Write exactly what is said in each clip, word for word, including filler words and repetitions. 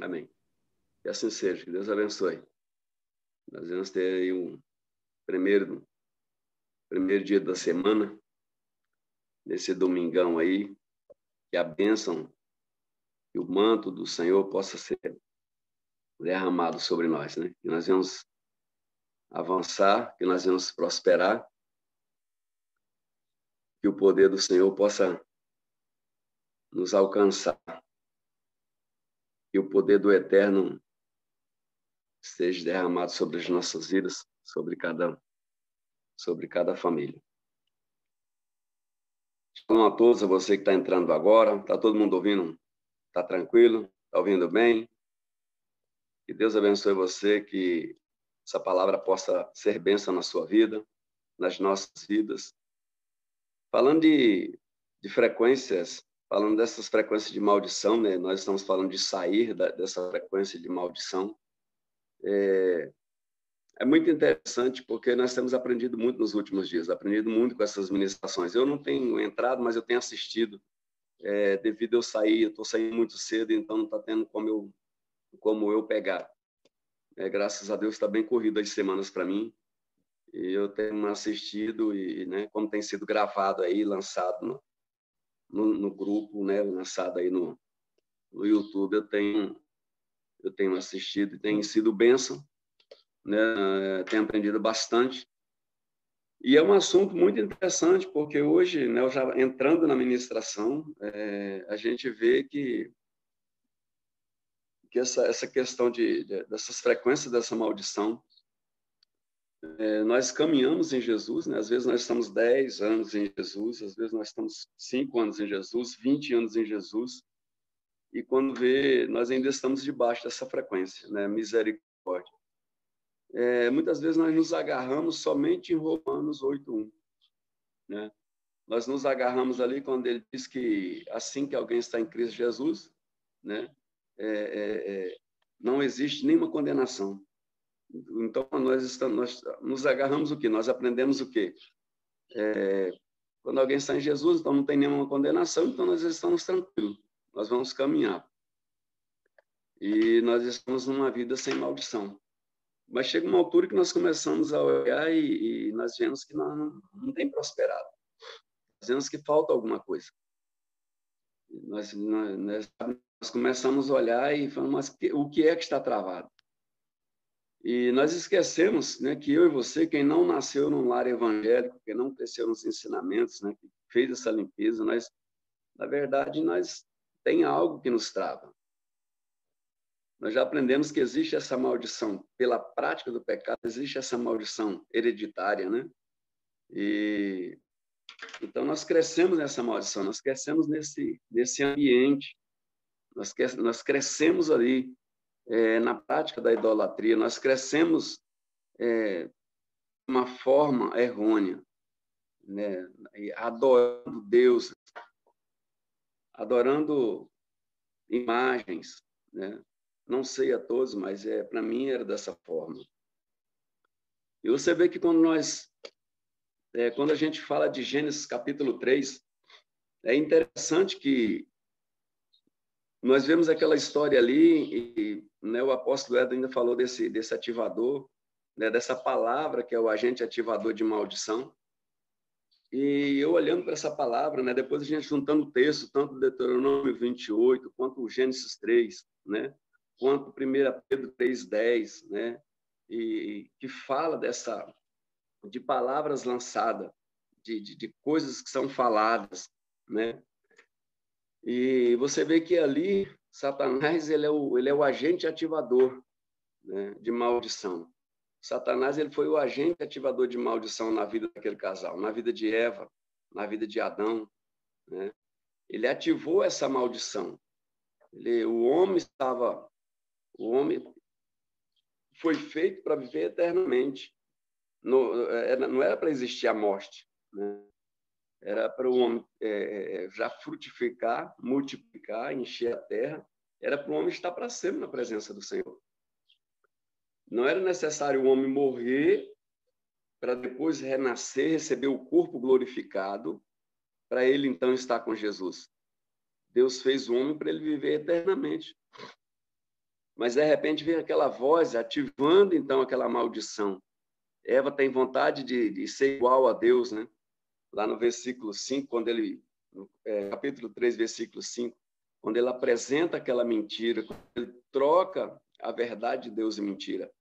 Amém. Que assim seja, que Deus abençoe. Nós vamos ter aí um primeiro, primeiro dia da semana, nesse domingão aí, que a bênção e o manto do Senhor possa ser derramado sobre nós, né? Que nós vamos avançar, que nós vamos prosperar, que o poder do Senhor possa nos alcançar, que o poder do Eterno seja derramado sobre as nossas vidas, sobre cada, sobre cada família. Shalom a todos, a você que está entrando agora. Está todo mundo ouvindo? Está tranquilo? Está ouvindo bem? Que Deus abençoe você, que essa palavra possa ser bênção na sua vida, nas nossas vidas. Falando de, de frequências, falando dessas frequências de maldição, né? Nós estamos falando de sair da, dessa frequência de maldição. É, é muito interessante, porque nós temos aprendido muito nos últimos dias, aprendido muito com essas ministrações. Eu não tenho entrado, mas eu tenho assistido. É, devido eu sair, eu estou saindo muito cedo, então não está tendo como eu, como eu pegar. É, graças a Deus está bem corrido as semanas para mim. E eu tenho assistido, e né, como tem sido gravado aí, lançado no, no, no grupo, né, lançado aí no, no YouTube, eu tenho, eu tenho assistido e tem sido bênção, né, tenho aprendido bastante. E é um assunto muito interessante, porque hoje, né, eu já entrando na ministração, é, a gente vê que, que essa, essa questão de, de, dessas frequências, dessa maldição, é, nós caminhamos em Jesus, né? Às vezes nós estamos dez anos em Jesus, às vezes nós estamos cinco anos em Jesus, vinte anos em Jesus, e quando vê, nós ainda estamos debaixo dessa frequência, né? Misericórdia. É, muitas vezes nós nos agarramos somente em Romanos oito um, né? Nós nos agarramos ali quando ele diz que assim que alguém está em Cristo Jesus, né? é, é, é, não existe nenhuma condenação. Então, nós, estamos, nós nos agarramos o quê? Nós aprendemos o quê? É, quando alguém está em Jesus, então não tem nenhuma condenação, então nós estamos tranquilos, nós vamos caminhar. E nós estamos numa vida sem maldição. Mas chega uma altura que nós começamos a olhar e, e nós vemos que nós não, não tem prosperado. Nós vemos que falta alguma coisa. Nós, nós, nós começamos a olhar e falamos, mas que, o que é que está travado? E nós esquecemos, né, que eu e você, quem não nasceu num lar evangélico, quem não cresceu nos ensinamentos, né, que fez essa limpeza, nós, na verdade, nós tem algo que nos trava. Nós já aprendemos que existe essa maldição pela prática do pecado, existe essa maldição hereditária, né? E então nós crescemos nessa maldição, nós crescemos nesse nesse ambiente, nós nós crescemos ali é, na prática da idolatria, nós crescemos é, uma forma errônea, né? Adorando Deus, adorando imagens, né? Não sei a todos, mas é, para mim era dessa forma. E você vê que quando nós, é, quando a gente fala de Gênesis capítulo três, é interessante que nós vemos aquela história ali, e né, o apóstolo Edson ainda falou desse, desse ativador, né, dessa palavra que é o agente ativador de maldição. E eu olhando para essa palavra, né, depois a gente juntando o texto, tanto Deuteronômio vinte e oito, quanto Gênesis três, né? Quanto primeira Pedro três dez, né? E que fala dessa de palavras lançadas, de, de, de coisas que são faladas, né? E você vê que ali Satanás ele é o ele é o agente ativador, né, de maldição. Satanás ele foi o agente ativador de maldição na vida daquele casal, na vida de Eva, na vida de Adão, né? Ele ativou essa maldição. Ele, o homem estava O homem foi feito para viver eternamente. Não era, não era para existir a morte, né? Era para o homem é, já frutificar, multiplicar, encher a terra. Era para o homem estar para sempre na presença do Senhor. Não era necessário o homem morrer para depois renascer, receber o corpo glorificado, para ele então estar com Jesus. Deus fez o homem para ele viver eternamente. Mas, de repente, vem aquela voz ativando, então, aquela maldição. Eva tem vontade de, de ser igual a Deus, né? Lá no versículo cinco, quando ele, é, capítulo três, versículo cinco, quando ele apresenta aquela mentira, quando ele troca a verdade de Deus em mentira.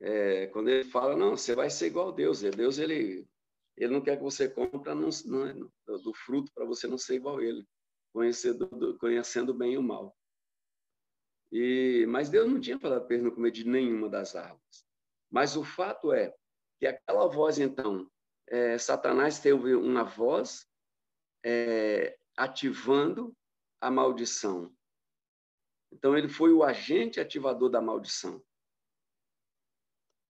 É, quando ele fala, não, você vai ser igual a Deus. Deus, ele, ele não quer que você compre não, não, do fruto para você não ser igual a ele, conhecendo, conhecendo bem e o mal. E, mas Deus não tinha falado para ele não comer de nenhuma das árvores. Mas o fato é que aquela voz, então, é, Satanás teve uma voz é, ativando a maldição. Então, ele foi o agente ativador da maldição.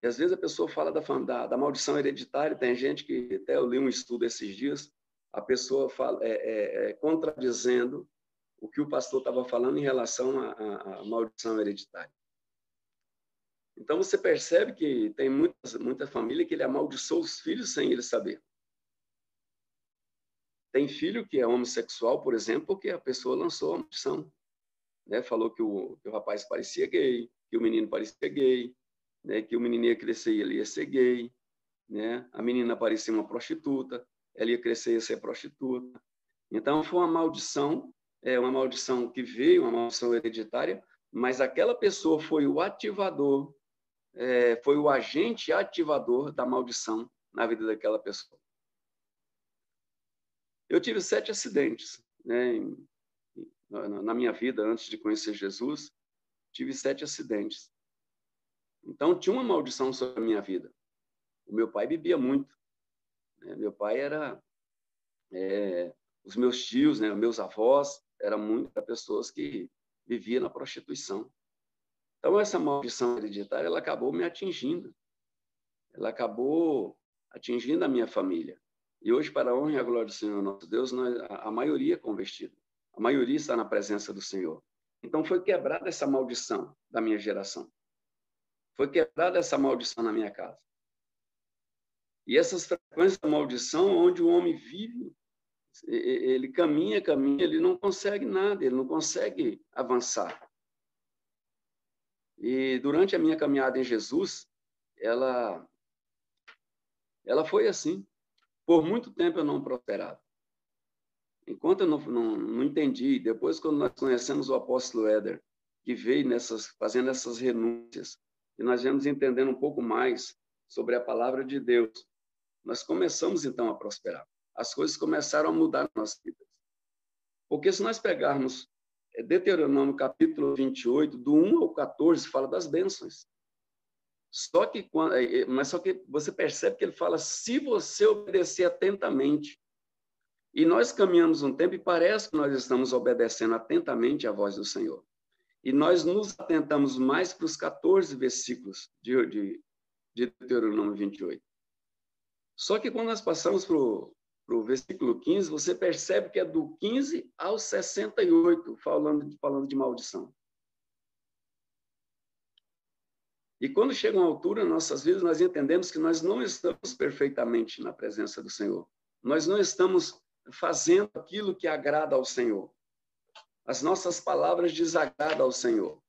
E, às vezes, a pessoa fala da, da, da maldição hereditária. Tem gente que, até eu li um estudo esses dias, a pessoa fala, é, é, é, contradizendo o que o pastor estava falando em relação à maldição hereditária. Então, você percebe que tem muitas, muita família que ele amaldiçoou os filhos sem ele saber. Tem filho que é homossexual, por exemplo, porque a pessoa lançou a maldição, né? Falou que o, que o rapaz parecia gay, que o menino parecia gay, né? Que o menino ia crescer e ele ia ser gay, né? A menina parecia uma prostituta, ela ia crescer e ia ser prostituta. Então, foi uma maldição, é uma maldição que veio, uma maldição hereditária, mas aquela pessoa foi o ativador, é, foi o agente ativador da maldição na vida daquela pessoa. Eu tive sete acidentes, né, em, na minha vida, antes de conhecer Jesus, tive sete acidentes. Então, tinha uma maldição sobre a minha vida. O meu pai bebia muito, né? Meu pai era... É, os meus tios, né, meus avós, eram muitas pessoas que viviam na prostituição. Então, essa maldição hereditária, ela acabou me atingindo. Ela acabou atingindo a minha família. E hoje, para a honra e a glória do Senhor nosso Deus, nós, a, a maioria é convertida. A maioria está na presença do Senhor. Então, foi quebrada essa maldição da minha geração. Foi quebrada essa maldição na minha casa. E essas frequências da maldição, onde o homem vive, ele caminha, caminha, ele não consegue nada, ele não consegue avançar. E durante a minha caminhada em Jesus, ela, ela foi assim. Por muito tempo eu não prosperava. Enquanto eu não, não, não entendi, depois quando nós conhecemos o apóstolo Éder, que veio nessas, fazendo essas renúncias, e nós viemos entendendo um pouco mais sobre a palavra de Deus, nós começamos então a prosperar. As coisas começaram a mudar na nossa vida. Porque se nós pegarmos Deuteronômio capítulo vinte e oito, do um ao quatorze, fala das bênçãos. Só que, mas só que você percebe que ele fala, se você obedecer atentamente. E nós caminhamos um tempo e parece que nós estamos obedecendo atentamente à voz do Senhor. E nós nos atentamos mais para os quatorze versículos de, de, de Deuteronômio vinte e oito. Só que quando nós passamos para o Para o versículo quinze, você percebe que é do quinze ao sessenta e oito, falando de, falando de maldição. E quando chega uma altura nas nossas vidas, nós entendemos que nós não estamos perfeitamente na presença do Senhor. Nós não estamos fazendo aquilo que agrada ao Senhor. As nossas palavras desagradam ao Senhor.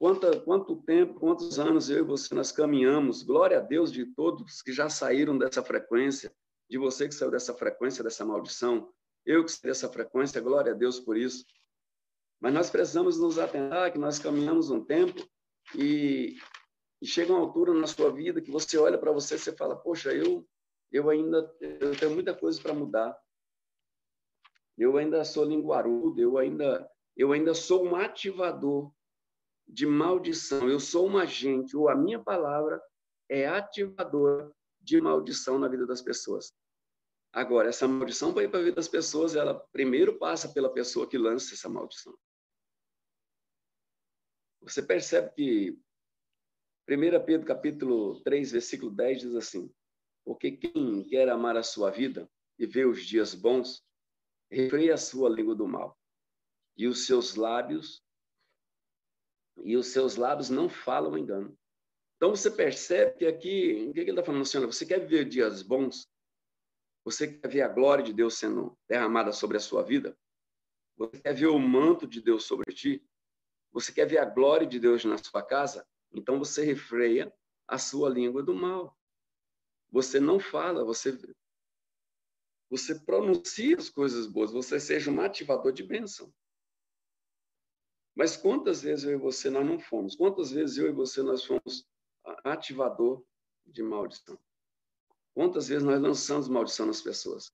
Quanto, quanto tempo, quantos anos eu e você nós caminhamos, glória a Deus de todos que já saíram dessa frequência, de você que saiu dessa frequência, dessa maldição, eu que saí dessa frequência, glória a Deus por isso. Mas nós precisamos nos atentar que nós caminhamos um tempo e, e chega uma altura na sua vida que você olha para você e você fala, poxa, eu, eu ainda eu tenho muita coisa para mudar. Eu ainda sou linguarudo, eu ainda, eu ainda sou um ativador de maldição. Eu sou um agente, ou a minha palavra é ativadora de maldição na vida das pessoas. Agora, essa maldição para ir para a vida das pessoas, ela primeiro passa pela pessoa que lança essa maldição. Você percebe que primeira Pedro, capítulo três, versículo dez, diz assim, porque quem quer amar a sua vida e ver os dias bons, refreia a sua língua do mal, e os seus lábios, e os seus lábios não falam engano. Então, você percebe que aqui, o que ele está falando, Senhor? Você quer viver dias bons? Você quer ver a glória de Deus sendo derramada sobre a sua vida? Você quer ver o manto de Deus sobre ti? Você quer ver a glória de Deus na sua casa? Então você refreia a sua língua do mal. Você não fala, você, você pronuncia as coisas boas, você seja um ativador de bênção. Mas quantas vezes eu e você nós não fomos? Quantas vezes eu e você nós fomos ativador de maldição? Quantas vezes nós lançamos maldição nas pessoas?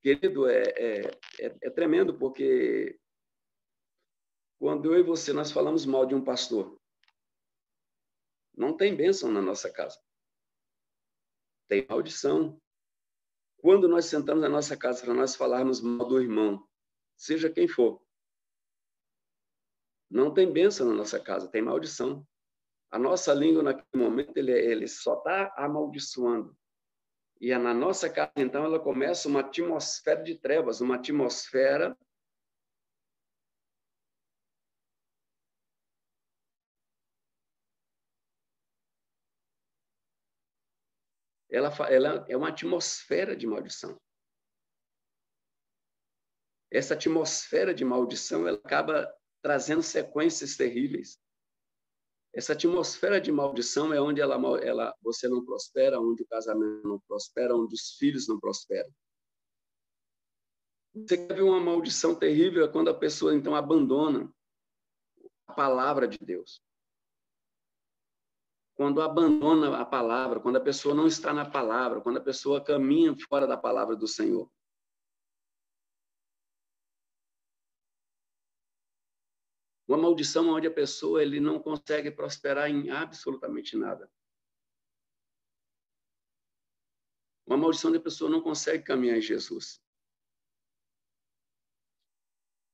Querido, é, é, é, é tremendo, porque quando eu e você nós falamos mal de um pastor, não tem bênção na nossa casa. Tem maldição. Quando nós sentamos na nossa casa para nós falarmos mal do irmão, seja quem for, não tem bênção na nossa casa, tem maldição. A nossa língua, naquele momento, ele, ele só está amaldiçoando. E é na nossa casa, então, ela começa uma atmosfera de trevas, uma atmosfera Ela, ela é uma atmosfera de maldição. Essa atmosfera de maldição, ela acaba trazendo sequências terríveis. Essa atmosfera de maldição é onde ela, ela, você não prospera, onde o casamento não prospera, onde os filhos não prosperam. Você quer ver uma maldição terrível? É quando a pessoa, então, abandona a palavra de Deus. Quando abandona a palavra, quando a pessoa não está na palavra, quando a pessoa caminha fora da palavra do Senhor. Uma maldição onde a pessoa ele não consegue prosperar em absolutamente nada. Uma maldição onde a pessoa não consegue caminhar em Jesus.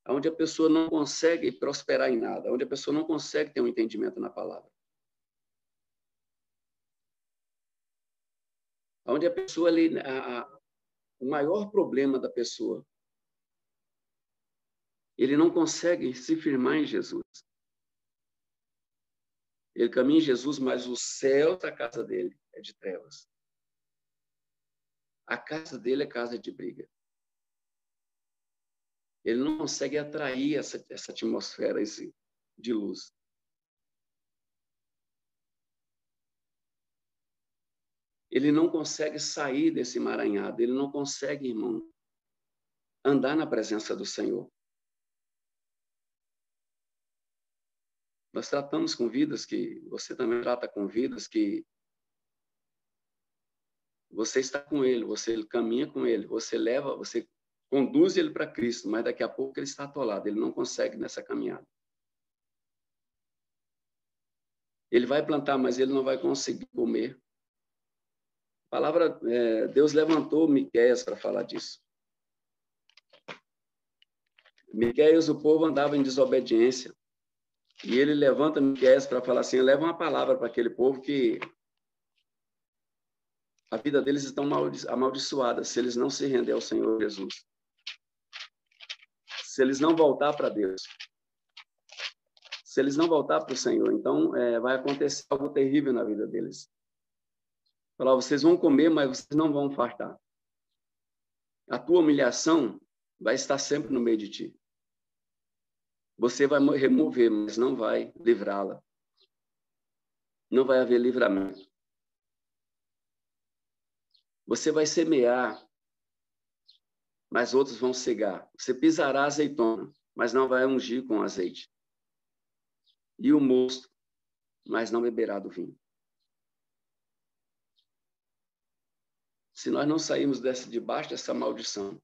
Onde a pessoa não consegue prosperar em nada, onde a pessoa não consegue ter um entendimento na palavra. Onde a pessoa, ali, a, a, o maior problema da pessoa, ele não consegue se firmar em Jesus. Ele caminha em Jesus, mas o céu da casa dele é de trevas. A casa dele é casa de briga. Ele não consegue atrair essa, essa atmosfera esse, de luz. Ele não consegue sair desse emaranhado, ele não consegue, irmão, andar na presença do Senhor. Nós tratamos com vidas que, você também trata com vidas que você está com ele, você caminha com ele, você leva, você conduz ele para Cristo, mas daqui a pouco ele está atolado, ele não consegue nessa caminhada. Ele vai plantar, mas ele não vai conseguir comer. A palavra, é, Deus levantou Miqueias para falar disso. Miqueias, o povo andava em desobediência. E ele levanta Miqueias para falar assim, leva uma palavra para aquele povo que a vida deles está amaldiçoada se eles não se render ao Senhor Jesus. Se eles não voltar para Deus. Se eles não voltar para o Senhor, então é, vai acontecer algo terrível na vida deles. Falar, vocês vão comer, mas vocês não vão fartar. A tua humilhação vai estar sempre no meio de ti. Você vai remover, mas não vai livrá-la. Não vai haver livramento. Você vai semear, mas outros vão cegar. Você pisará azeitona, mas não vai ungir com azeite. E o mosto, mas não beberá do vinho. Se nós não sairmos dessa, debaixo dessa maldição,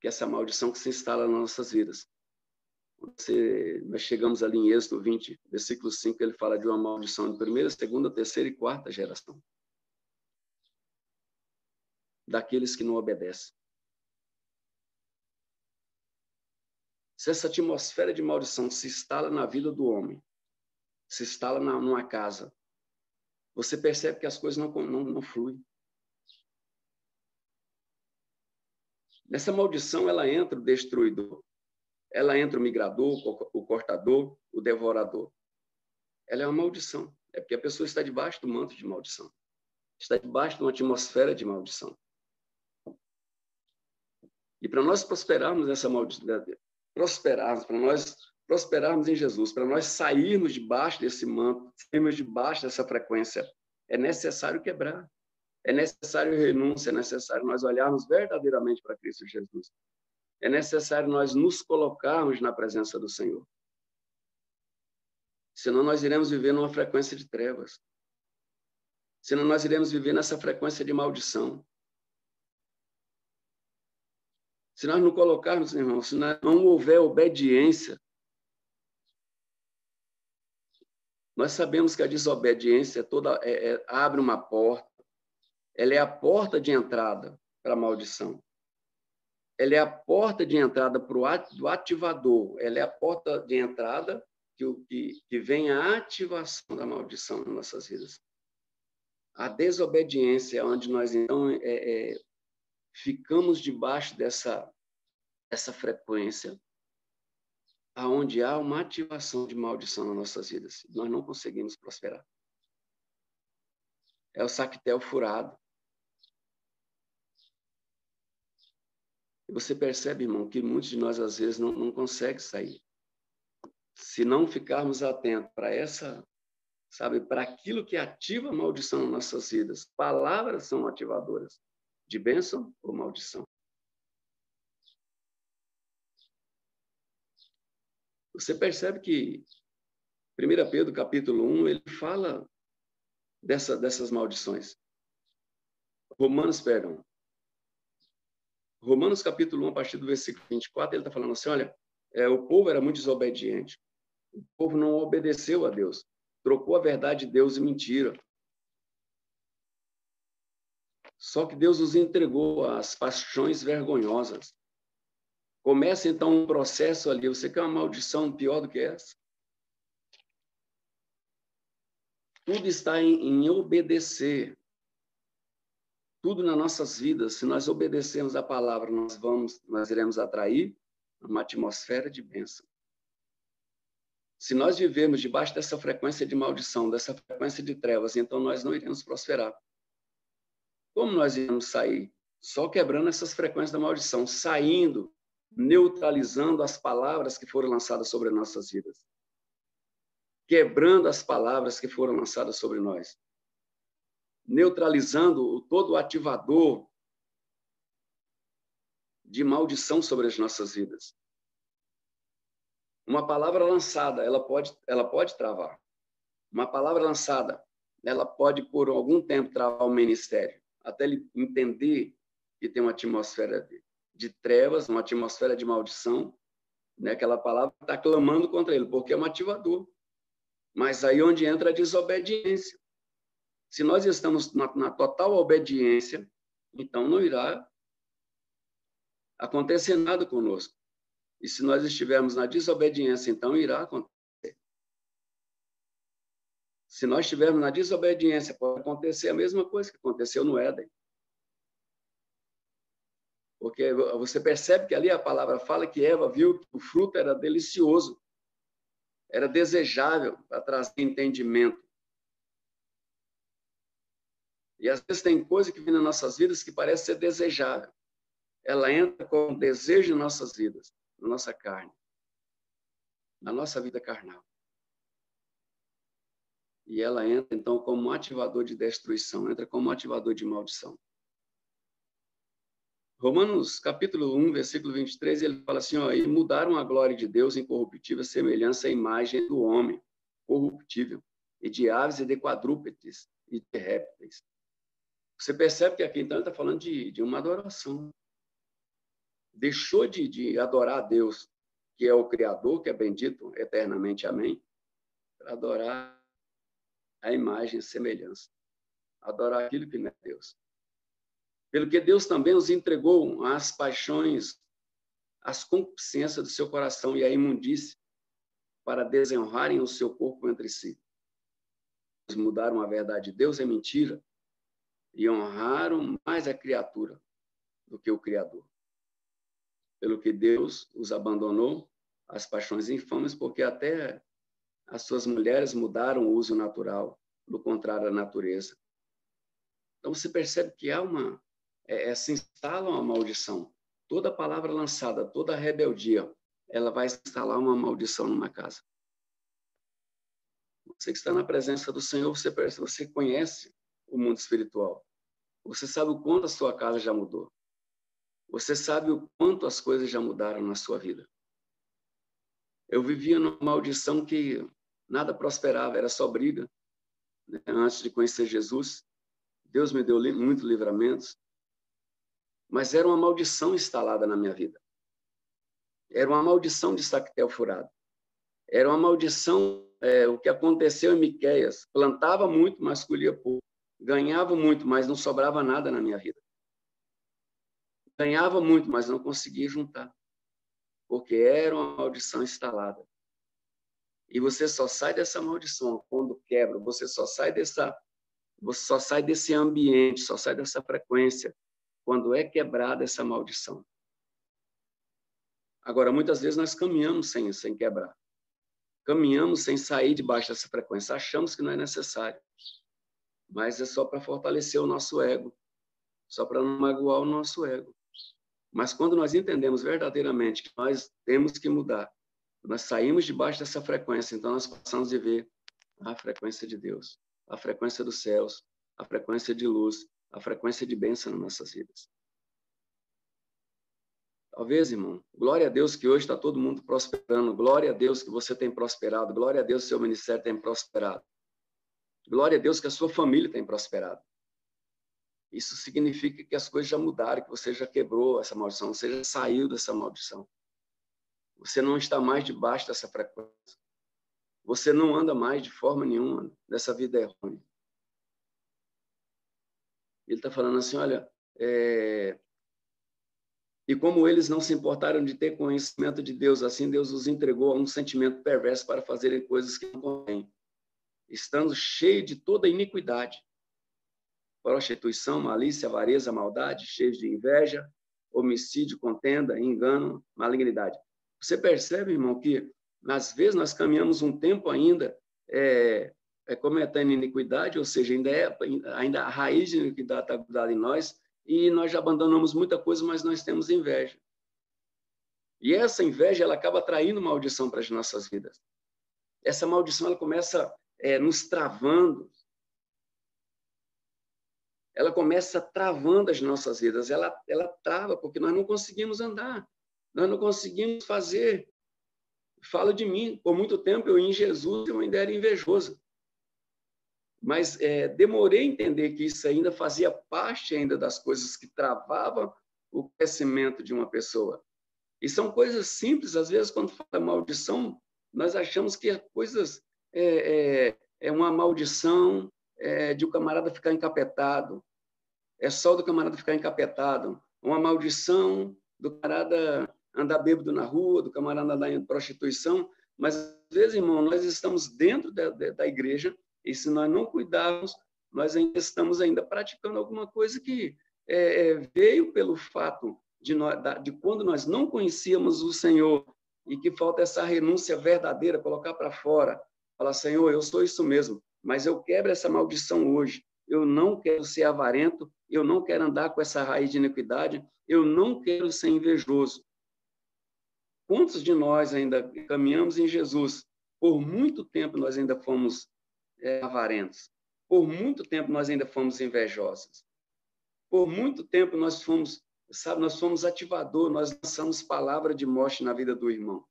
que é essa maldição que se instala nas nossas vidas. Você, nós chegamos ali em Êxodo vinte, versículo cinco, ele fala de uma maldição de primeira, segunda, terceira e quarta geração. Daqueles que não obedecem. Se essa atmosfera de maldição se instala na vida do homem, se instala na, numa casa, você percebe que as coisas não, não, não fluem. Nessa maldição, ela entra o destruidor, ela entra o migrador, o cortador, o devorador. Ela é uma maldição. É porque a pessoa está debaixo do manto de maldição. Está debaixo de uma atmosfera de maldição. E para nós prosperarmos essa maldição, prosperarmos, para nós prosperarmos em Jesus, para nós sairmos debaixo desse manto, sairmos debaixo dessa frequência, é necessário quebrar, é necessário renúncia, é necessário nós olharmos verdadeiramente para Cristo Jesus, é necessário nós nos colocarmos na presença do Senhor. Senão nós iremos viver numa frequência de trevas. Senão nós iremos viver nessa frequência de maldição. Se nós não colocarmos, irmão, se não houver obediência, nós sabemos que a desobediência toda é, é, abre uma porta. Ela é a porta de entrada para a maldição. Ela é a porta de entrada para o ativador. Ela é a porta de entrada que, que, que vem a ativação da maldição nas nossas vidas. A desobediência é onde nós, então, é, é, ficamos debaixo dessa, dessa frequência, aonde há uma ativação de maldição nas nossas vidas. Nós não conseguimos prosperar. É o sactel furado. E você percebe, irmão, que muitos de nós, às vezes, não, não conseguem sair. Se não ficarmos atentos para essa... sabe, para aquilo que ativa a maldição nas nossas vidas. Palavras são ativadoras de bênção ou maldição. Você percebe que primeira Pedro, capítulo um, ele fala dessa, dessas maldições. Romanos, perdão. Romanos, capítulo um, a partir do versículo vinte e quatro, ele está falando assim, olha, é, o povo era muito desobediente. O povo não obedeceu a Deus. Trocou a verdade de Deus em mentira. Só que Deus os entregou às paixões vergonhosas. Começa, então, um processo ali. Você quer uma maldição pior do que essa? Tudo está em, em obedecer. Tudo nas nossas vidas. Se nós obedecermos a palavra, nós, vamos, nós iremos atrair uma atmosfera de bênção. Se nós vivermos debaixo dessa frequência de maldição, dessa frequência de trevas, então nós não iremos prosperar. Como nós iremos sair? Só quebrando essas frequências da maldição, saindo, neutralizando as palavras que foram lançadas sobre nossas vidas. Quebrando as palavras que foram lançadas sobre nós. Neutralizando todo o ativador de maldição sobre as nossas vidas. Uma palavra lançada, ela pode, ela pode travar. Uma palavra lançada, ela pode, por algum tempo, travar o ministério, até ele entender que tem uma atmosfera de, de trevas, uma atmosfera de maldição, né? Aquela palavra está clamando contra ele, porque é um ativador. Mas aí onde entra a desobediência. Se nós estamos na, na total obediência, então não irá acontecer nada conosco. E se nós estivermos na desobediência, então irá acontecer. Se nós estivermos na desobediência, pode acontecer a mesma coisa que aconteceu no Éden. Porque você percebe que ali a palavra fala que Eva viu que o fruto era delicioso, era desejável para trazer entendimento. E às vezes tem coisa que vem nas nossas vidas que parece ser desejável. Ela entra com desejo em nossas vidas. Na nossa carne, na nossa vida carnal. E ela entra, então, como um ativador de destruição, entra como um ativador de maldição. Romanos, capítulo um, versículo vinte e três, ele fala assim, ó, e mudaram a glória de Deus em corruptível semelhança à imagem do homem, corruptível, e de aves e de quadrúpedes e de répteis. Você percebe que aqui, então, ele está falando de, de uma adoração. Deixou de, de adorar a Deus, que é o Criador, que é bendito eternamente, amém, para adorar a imagem e semelhança, adorar aquilo que não é Deus. Pelo que Deus também nos entregou às paixões, às concupiscências do seu coração e à imundície, para desonrarem o seu corpo entre si. Eles mudaram a verdade de Deus em mentira e honraram mais a criatura do que o Criador. Pelo que Deus os abandonou, as paixões infames, porque até as suas mulheres mudaram o uso natural, do contrário à natureza. Então, você percebe que há uma... É, é, se instala uma maldição. Toda palavra lançada, toda rebeldia, ela vai instalar uma maldição numa casa. Você que está na presença do Senhor, você, você conhece o mundo espiritual. Você sabe o quanto a sua casa já mudou. Você sabe o quanto as coisas já mudaram na sua vida. Eu vivia numa maldição que nada prosperava, era só briga. Antes de conhecer Jesus, Deus me deu muitos livramentos. Mas era uma maldição instalada na minha vida. Era uma maldição de Saquetel furado. Era uma maldição, é, o que aconteceu em Miqueias. Plantava muito, mas colhia pouco. Ganhava muito, mas não sobrava nada na minha vida. Ganhava muito, mas não conseguia juntar. Porque era uma maldição instalada. E você só sai dessa maldição quando quebra. Você só sai dessa, você só sai desse ambiente, só sai dessa frequência quando é quebrada essa maldição. Agora, muitas vezes nós caminhamos sem, sem quebrar. Caminhamos sem sair debaixo dessa frequência. Achamos que não é necessário. Mas é só para fortalecer o nosso ego. Só para não magoar o nosso ego. Mas quando nós entendemos verdadeiramente que nós temos que mudar, nós saímos debaixo dessa frequência, então nós passamos a viver a frequência de Deus, a frequência dos céus, a frequência de luz, a frequência de bênção nas nossas vidas. Talvez, irmão, glória a Deus que hoje está todo mundo prosperando, glória a Deus que você tem prosperado, glória a Deus que seu ministério tem prosperado, glória a Deus que a sua família tem prosperado. Isso significa que as coisas já mudaram, que você já quebrou essa maldição, você já saiu dessa maldição. Você não está mais debaixo dessa frequência. Você não anda mais de forma nenhuma nessa vida errônea. Ele está falando assim, olha, é... e como eles não se importaram de ter conhecimento de Deus, assim Deus os entregou a um sentimento perverso para fazerem coisas que não convêm, estando cheio de toda iniquidade, prostituição, malícia, avareza, maldade, cheio de inveja, homicídio, contenda, engano, malignidade. Você percebe, irmão, que às vezes nós caminhamos um tempo ainda é, é, cometendo iniquidade, ou seja, ainda, é, ainda a raiz de iniquidade está grudada em nós e nós já abandonamos muita coisa, mas nós temos inveja. E essa inveja, ela acaba atraindo maldição para as nossas vidas. Essa maldição, ela começa é, nos travando. Ela começa travando as nossas vidas. Ela, ela trava porque nós não conseguimos andar. Nós não conseguimos fazer. Falo de mim. Por muito tempo, eu em Jesus, eu ainda era invejoso. Mas é, demorei a entender que isso ainda fazia parte ainda das coisas que travavam o crescimento de uma pessoa. E são coisas simples. Às vezes, quando fala maldição, nós achamos que é coisas... É, é, é uma maldição é, de o camarada ficar encapetado. É só do camarada ficar encapetado. Uma maldição... do camarada andar bêbado na rua, do camarada andar em prostituição, mas, às vezes, irmão, nós estamos dentro da, da igreja e, se nós não cuidarmos, nós ainda estamos ainda praticando alguma coisa que é, veio pelo fato de, nós, de quando nós não conhecíamos o Senhor e que falta essa renúncia verdadeira, colocar para fora, falar, Senhor, eu sou isso mesmo, mas eu quebro essa maldição hoje. Eu não quero ser avarento, eu não quero andar com essa raiz de iniquidade, eu não quero ser invejoso. Quantos de nós ainda caminhamos em Jesus? Por muito tempo nós ainda fomos é, avarentos. Por muito tempo nós ainda fomos invejosos. Por muito tempo nós fomos, sabe, nós fomos ativador, nós lançamos palavra de morte na vida do irmão.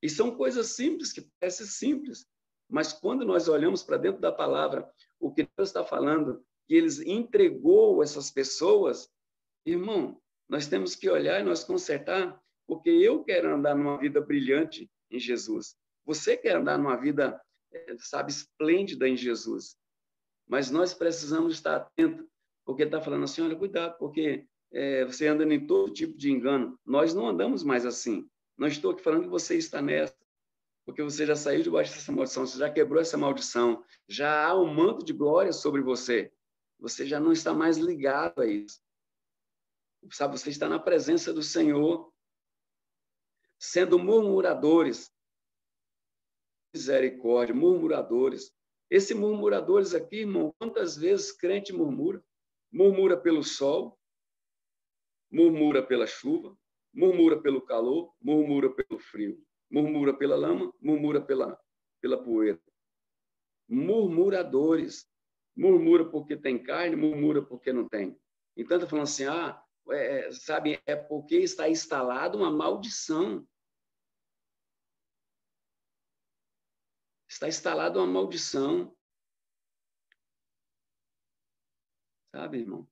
E são coisas simples, que parecem simples, mas quando nós olhamos para dentro da palavra, o que Deus está falando, que eles entregou essas pessoas, irmão, nós temos que olhar e nós consertar, porque eu quero andar numa vida brilhante em Jesus. Você quer andar numa vida, sabe, esplêndida em Jesus. Mas nós precisamos estar atentos, porque está falando assim, olha, cuidado, porque é, você anda em todo tipo de engano. Nós não andamos mais assim. Não estou aqui falando que você está nessa. Porque você já saiu debaixo dessa maldição, você já quebrou essa maldição, já há um manto de glória sobre você. Você já não está mais ligado a isso. Sabe, você está na presença do Senhor, sendo murmuradores. Misericórdia, murmuradores. Esse murmuradores aqui, irmão, quantas vezes crente murmura? Murmura pelo sol, murmura pela chuva, murmura pelo calor, murmura pelo frio, murmura pela lama, murmura pela, pela poeira. Murmuradores. Murmura porque tem carne, murmura porque não tem. Então, está falando assim, ah, é, sabe, é porque está instalada uma maldição. Está instalada uma maldição. Sabe, irmão?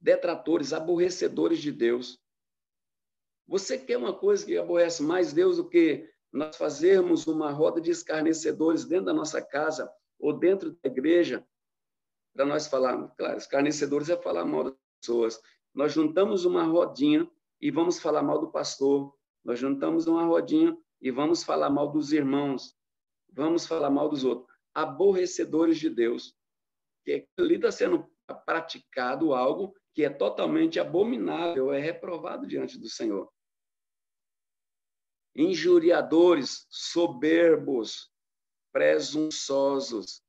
Detratores, aborrecedores de Deus. Você quer uma coisa que aborrece mais Deus do que nós fazermos uma roda de escarnecedores dentro da nossa casa ou dentro da igreja para nós falarmos? Claro, escarnecedores é falar mal das pessoas. Nós juntamos uma rodinha e vamos falar mal do pastor. Nós juntamos uma rodinha e vamos falar mal dos irmãos. Vamos falar mal dos outros. Aborrecedores de Deus. Que ali está sendo praticado algo que é totalmente abominável, é reprovado diante do Senhor. Injuriadores, soberbos, presunçosos.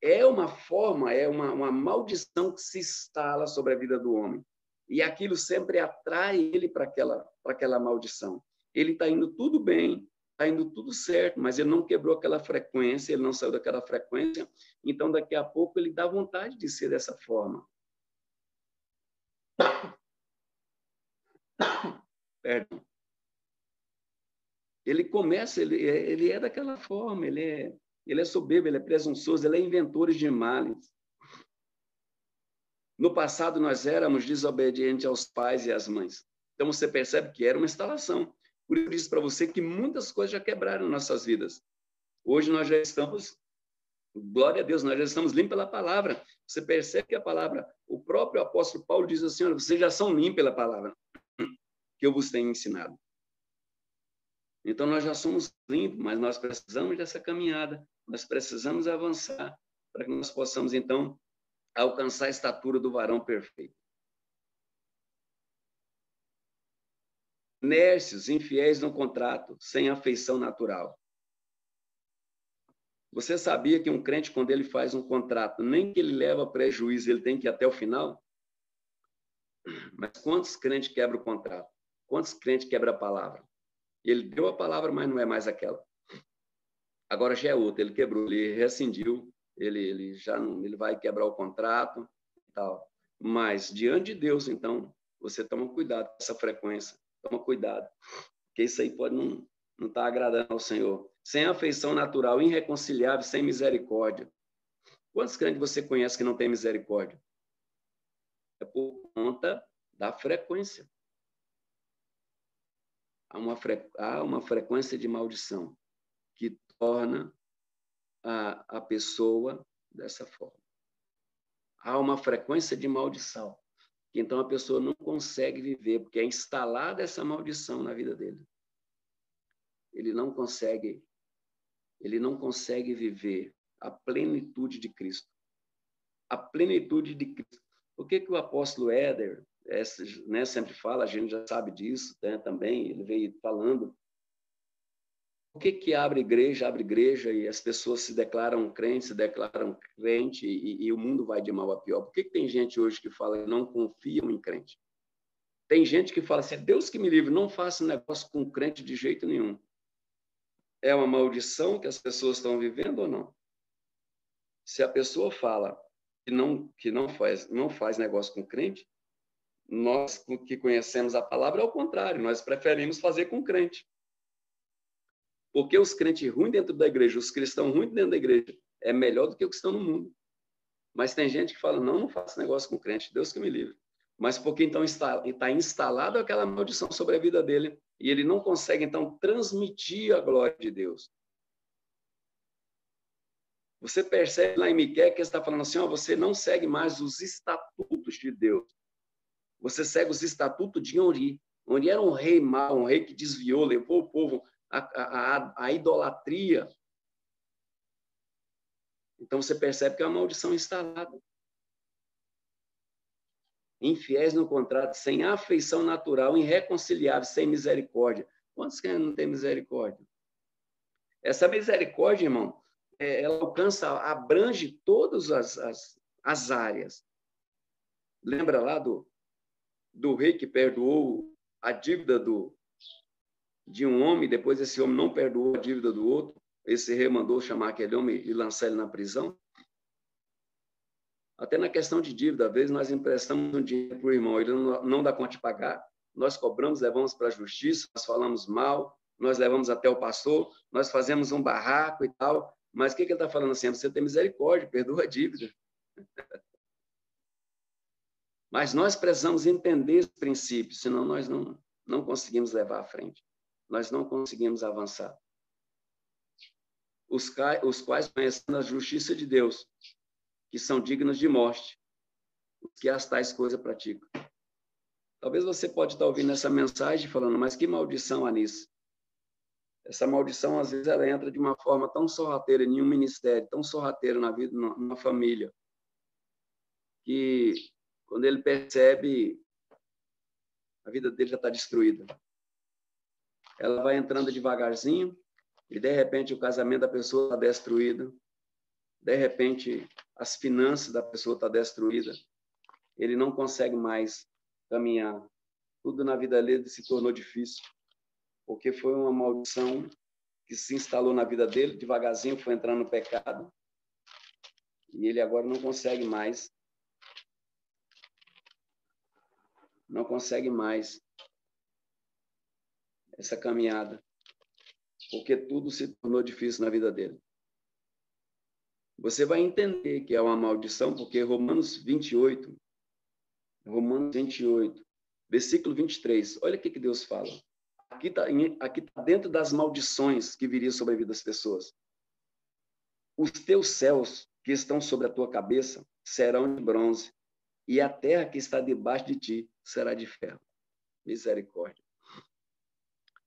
É uma forma, é uma, uma maldição que se instala sobre a vida do homem. E aquilo sempre atrai ele para aquela, para aquela maldição. Ele está indo tudo bem, está indo tudo certo, mas ele não quebrou aquela frequência, ele não saiu daquela frequência, então daqui a pouco ele dá vontade de ser dessa forma. Perdão. Ele começa, ele, ele é daquela forma, ele é, ele é soberbo, ele é presunçoso, ele é inventor de males. No passado, nós éramos desobedientes aos pais e às mães. Então, você percebe que era uma instalação. Por isso, eu disse para você que muitas coisas já quebraram nossas vidas. Hoje, nós já estamos, glória a Deus, nós já estamos limpos pela palavra. Você percebe que a palavra, o próprio apóstolo Paulo diz assim, olha, vocês já são limpos pela palavra que eu vos tenho ensinado. Então, nós já somos limpos, mas nós precisamos dessa caminhada, nós precisamos avançar para que nós possamos, então, alcançar a estatura do varão perfeito. Inércios, infiéis no contrato, sem afeição natural. Você sabia que um crente, quando ele faz um contrato, nem que ele leva prejuízo, ele tem que ir até o final? Mas quantos crentes quebram o contrato? Quantos crentes quebram a palavra? Ele deu a palavra, mas não é mais aquela. Agora já é outra, ele quebrou, ele rescindiu, ele, ele já não, ele vai quebrar o contrato e tal. Mas diante de Deus, então, você toma cuidado com essa frequência. Toma cuidado, porque isso aí pode não não estar agradando ao Senhor. Sem afeição natural, irreconciliável, sem misericórdia. Quantos crentes você conhece que não tem misericórdia? É por conta da frequência. Há uma, fre... Há uma frequência de maldição que torna a, a pessoa dessa forma. Há uma frequência de maldição. Então, a pessoa não consegue viver, porque é instalada essa maldição na vida dele. Ele não consegue, ele não consegue viver a plenitude de Cristo. A plenitude de Cristo. Por que que o apóstolo Éder, esse, né, sempre fala, a gente já sabe disso, né, também, ele veio falando. Por que que abre igreja, abre igreja, e as pessoas se declaram crentes, se declaram crente, e, e o mundo vai de mal a pior? Por que que tem gente hoje que fala que não confiam em crente? Tem gente que fala assim, Deus que me livre, não faça negócio com crente de jeito nenhum. É uma maldição que as pessoas estão vivendo ou não? Se a pessoa fala que não, que não, faz, não faz negócio com crente, nós que conhecemos a palavra é o contrário, nós preferimos fazer com crente. Porque os crentes ruins dentro da igreja, os cristãos ruins dentro da igreja, é melhor do que o que estão no mundo. Mas tem gente que fala, não, não faço negócio com crente, Deus que me livre. Mas porque então está, está instalado aquela maldição sobre a vida dele e ele não consegue, então, transmitir a glória de Deus. Você percebe lá em Miqué que ele está falando assim, ó, você não segue mais os estatutos de Deus. Você segue os estatutos de Onri. Onri era um rei mau, um rei que desviou, levou o povo... A, a, a idolatria. Então você percebe que é uma maldição instalada. Infiéis no contrato, sem afeição natural, irreconciliável, sem misericórdia. Quantos que não tem misericórdia? Essa misericórdia, irmão, é, ela alcança, abrange todas as, as, as áreas. Lembra lá do, do rei que perdoou a dívida do, de um homem, depois esse homem não perdoou a dívida do outro, esse rei mandou chamar aquele homem e lançar ele na prisão. Até na questão de dívida, às vezes nós emprestamos um dinheiro para o irmão, ele não, não dá conta de pagar, nós cobramos, levamos para a justiça, nós falamos mal, nós levamos até o pastor, nós fazemos um barraco e tal, mas o que, que ele está falando assim? Você tem misericórdia, perdoa a dívida. Mas nós precisamos entender esse princípio, senão nós não, não conseguimos levar à frente, nós não conseguimos avançar. Os, os quais conhecendo a justiça de Deus, que são dignos de morte, os que as tais coisas praticam. Talvez você pode estar ouvindo essa mensagem falando, mas que maldição há nisso? Essa maldição, às vezes, ela entra de uma forma tão sorrateira em um ministério, tão sorrateira na vida, numa família, que quando ele percebe, a vida dele já está destruída. Ela vai entrando devagarzinho e, de repente, o casamento da pessoa está destruído. De repente, as finanças da pessoa estão destruídas. Ele não consegue mais caminhar. Tudo na vida dele se tornou difícil, porque foi uma maldição que se instalou na vida dele, devagarzinho foi entrando no pecado, e ele agora não consegue mais, não consegue mais essa caminhada, porque tudo se tornou difícil na vida dele. Você vai entender que é uma maldição, porque Romanos vinte e oito, Romanos vinte e oito, versículo vinte e três, olha o que, que Deus fala. Aqui está aqui tá dentro das maldições que viriam sobre a vida das pessoas. Os teus céus que estão sobre a tua cabeça serão de bronze, e a terra que está debaixo de ti será de ferro. Misericórdia.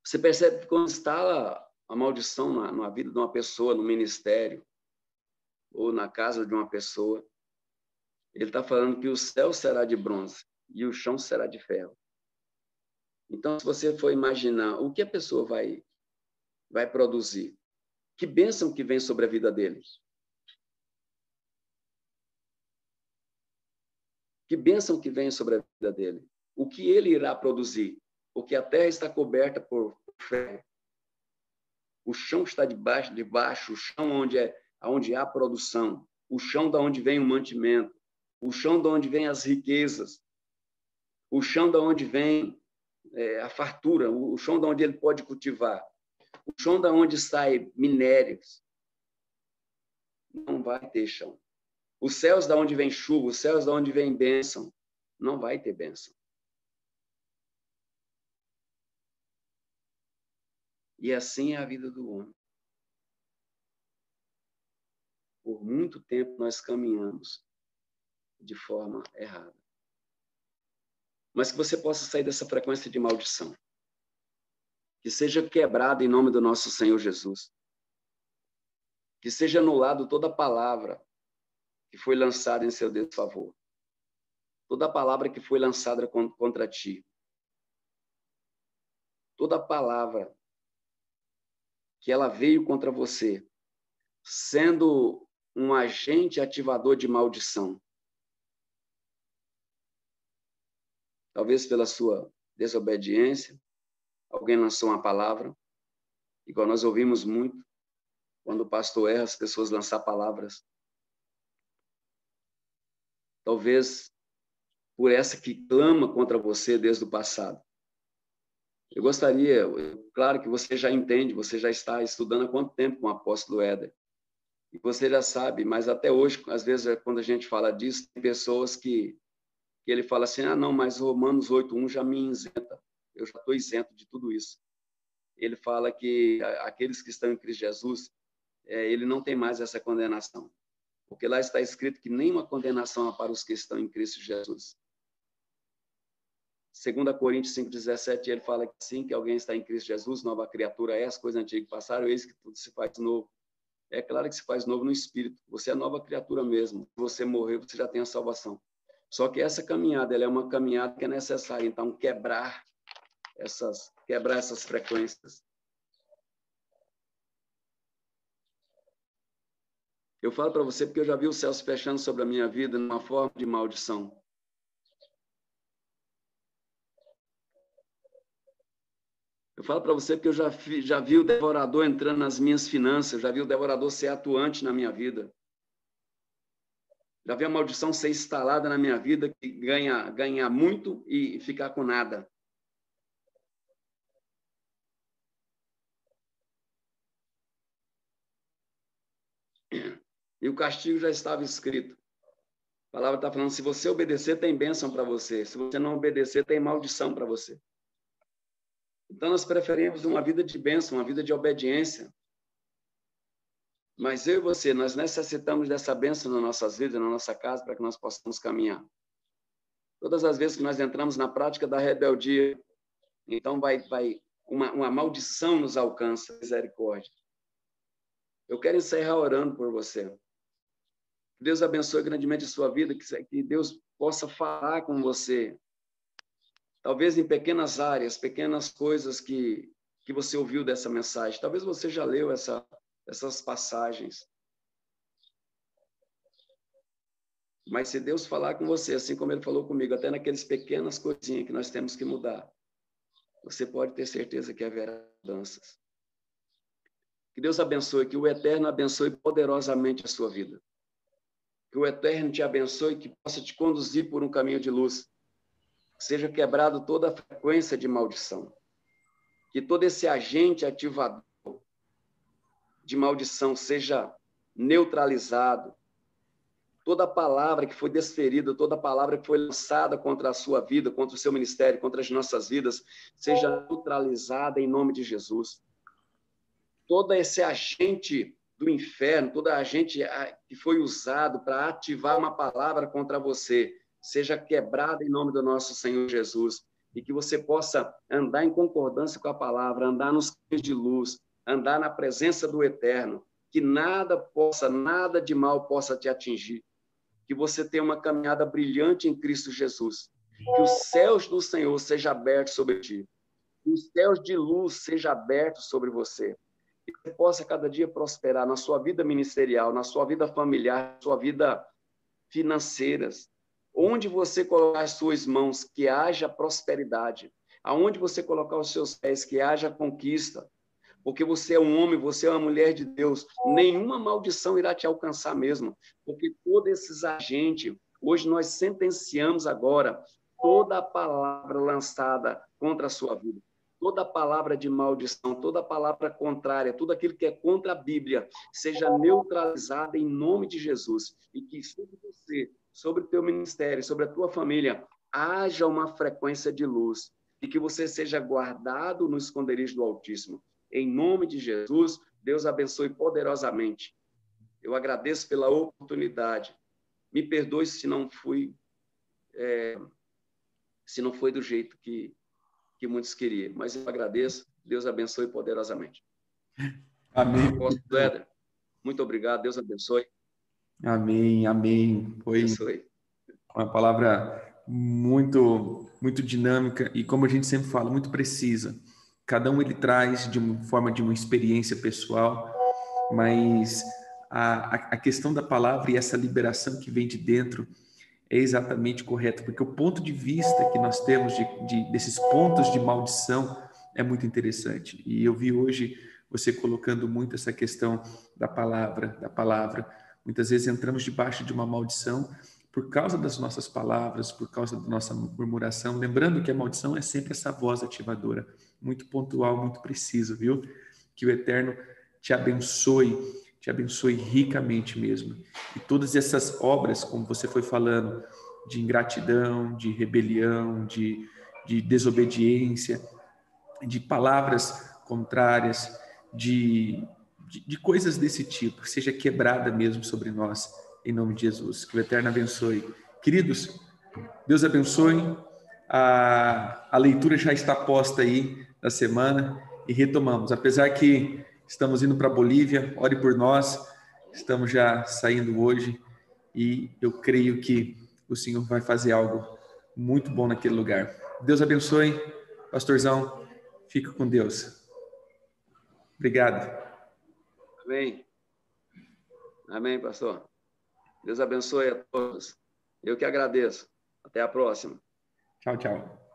Você percebe que quando instala a maldição na, na vida de uma pessoa, no ministério, ou na casa de uma pessoa, ele está falando que o céu será de bronze e o chão será de ferro. Então, se você for imaginar o que a pessoa vai, vai produzir, que bênção que vem sobre a vida dele? Que bênção que vem sobre a vida dele? O que ele irá produzir? Porque a terra está coberta por ferro. O chão está debaixo, debaixo, o chão onde, é, onde há produção, o chão de onde vem o mantimento, o chão de onde vem as riquezas, o chão de onde vem É, a fartura, o, o chão de onde ele pode cultivar, o chão de onde sai minérios, não vai ter chão. Os céus de onde vem chuva, os céus de onde vem bênção, não vai ter bênção. E assim é a vida do homem. Por muito tempo nós caminhamos de forma errada. Mas que você possa sair dessa frequência de maldição. Que seja quebrada em nome do nosso Senhor Jesus. Que seja anulado toda palavra que foi lançada em seu desfavor. Toda palavra que foi lançada contra ti. Toda palavra que ela veio contra você, sendo um agente ativador de maldição. Talvez pela sua desobediência, alguém lançou uma palavra, igual nós ouvimos muito, quando o pastor erra, as pessoas lançam palavras. Talvez por essa que clama contra você desde o passado. Eu gostaria, claro que você já entende, você já está estudando há quanto tempo com o apóstolo Éder, e você já sabe, mas até hoje, às vezes, quando a gente fala disso, tem pessoas que E ele fala assim, ah, não, mas Romanos oito, um já me isenta, eu já estou isento de tudo isso. Ele fala que aqueles que estão em Cristo Jesus, é, ele não tem mais essa condenação, porque lá está escrito que nenhuma condenação há para os que estão em Cristo Jesus. Segunda Coríntios cinco, dezessete, ele fala que sim, que alguém está em Cristo Jesus, nova criatura é, as coisas antigas passaram, eis que tudo se faz novo. É claro que se faz novo no Espírito, você é nova criatura mesmo, se você morrer, você já tem a salvação. Só que essa caminhada, ela é uma caminhada que é necessária, então, quebrar essas, quebrar essas frequências. Eu falo para você porque eu já vi os céus fechando sobre a minha vida numa forma de maldição. Eu falo para você porque eu já, já vi o devorador entrando nas minhas finanças, eu já vi o devorador ser atuante na minha vida. Já vi a maldição ser instalada na minha vida, que ganha, ganhar muito e ficar com nada. E o castigo já estava escrito. A palavra está falando, se você obedecer, tem bênção para você. Se você não obedecer, tem maldição para você. Então, nós preferimos uma vida de bênção, uma vida de obediência. Mas eu e você, nós necessitamos dessa bênção nas nossas vidas, na nossa casa, para que nós possamos caminhar. Todas as vezes que nós entramos na prática da rebeldia, então vai, vai uma, uma maldição nos alcança, misericórdia. Eu quero encerrar orando por você. Deus abençoe grandemente a sua vida, que Deus possa falar com você. Talvez em pequenas áreas, pequenas coisas que, que você ouviu dessa mensagem. Talvez você já leu essa, essas passagens. Mas se Deus falar com você, assim como Ele falou comigo, até naquelas pequenas coisinhas que nós temos que mudar, você pode ter certeza que haverá mudanças. Que Deus abençoe, que o Eterno abençoe poderosamente a sua vida. Que o Eterno te abençoe e que possa te conduzir por um caminho de luz. Seja quebrado toda a frequência de maldição. Que todo esse agente ativador de maldição seja neutralizado. Toda palavra que foi desferida, toda palavra que foi lançada contra a sua vida, contra o seu ministério, contra as nossas vidas, seja neutralizada em nome de Jesus. Todo esse agente do inferno, todo agente que foi usado para ativar uma palavra contra você, seja quebrado em nome do nosso Senhor Jesus, e que você possa andar em concordância com a palavra, andar nos caminhos de luz, andar na presença do Eterno, que nada possa, nada de mal possa te atingir, que você tenha uma caminhada brilhante em Cristo Jesus, que os céus do Senhor sejam abertos sobre ti, que os céus de luz sejam abertos sobre você, que você possa cada dia prosperar na sua vida ministerial, na sua vida familiar, na sua vida financeira. Onde você colocar as suas mãos, que haja prosperidade. Aonde você colocar os seus pés, que haja conquista. Porque você é um homem, você é uma mulher de Deus. Nenhuma maldição irá te alcançar mesmo. Porque todos esses agentes, hoje nós sentenciamos agora toda a palavra lançada contra a sua vida. Toda palavra de maldição, toda palavra contrária, tudo aquilo que é contra a Bíblia, seja neutralizada em nome de Jesus. E que sobre você, sobre o teu ministério, sobre a tua família, haja uma frequência de luz. E que você seja guardado no esconderijo do Altíssimo. Em nome de Jesus, Deus abençoe poderosamente. Eu agradeço pela oportunidade. Me perdoe se não fui, é, se não foi do jeito que... que muitos queriam, mas eu agradeço, Deus abençoe poderosamente. Amém. Apóstolo Éder, muito obrigado, Deus abençoe. Amém, amém. Foi abençoe. Uma palavra muito, muito dinâmica e, como a gente sempre fala, muito precisa. Cada um ele traz de uma forma de uma experiência pessoal, mas a, a questão da palavra e essa liberação que vem de dentro é exatamente correto, porque o ponto de vista que nós temos de, de, desses pontos de maldição é muito interessante. E eu vi hoje você colocando muito essa questão da palavra, da palavra. Muitas vezes entramos debaixo de uma maldição por causa das nossas palavras, por causa da nossa murmuração. Lembrando que a maldição é sempre essa voz ativadora, muito pontual, muito preciso, viu? Que o Eterno te abençoe, te abençoe ricamente mesmo. E todas essas obras, como você foi falando, de ingratidão, de rebelião, de, de desobediência, de palavras contrárias, de, de, de coisas desse tipo, que seja quebrada mesmo sobre nós, em nome de Jesus. Que o Eterno abençoe. Queridos, Deus abençoe. A, a leitura já está posta aí na semana e retomamos. Apesar que estamos indo para a Bolívia, ore por nós, estamos já saindo hoje e eu creio que o Senhor vai fazer algo muito bom naquele lugar. Deus abençoe, pastorzão, fica com Deus. Obrigado. Amém. Amém, pastor. Deus abençoe a todos. Eu que agradeço. Até a próxima. Tchau, tchau.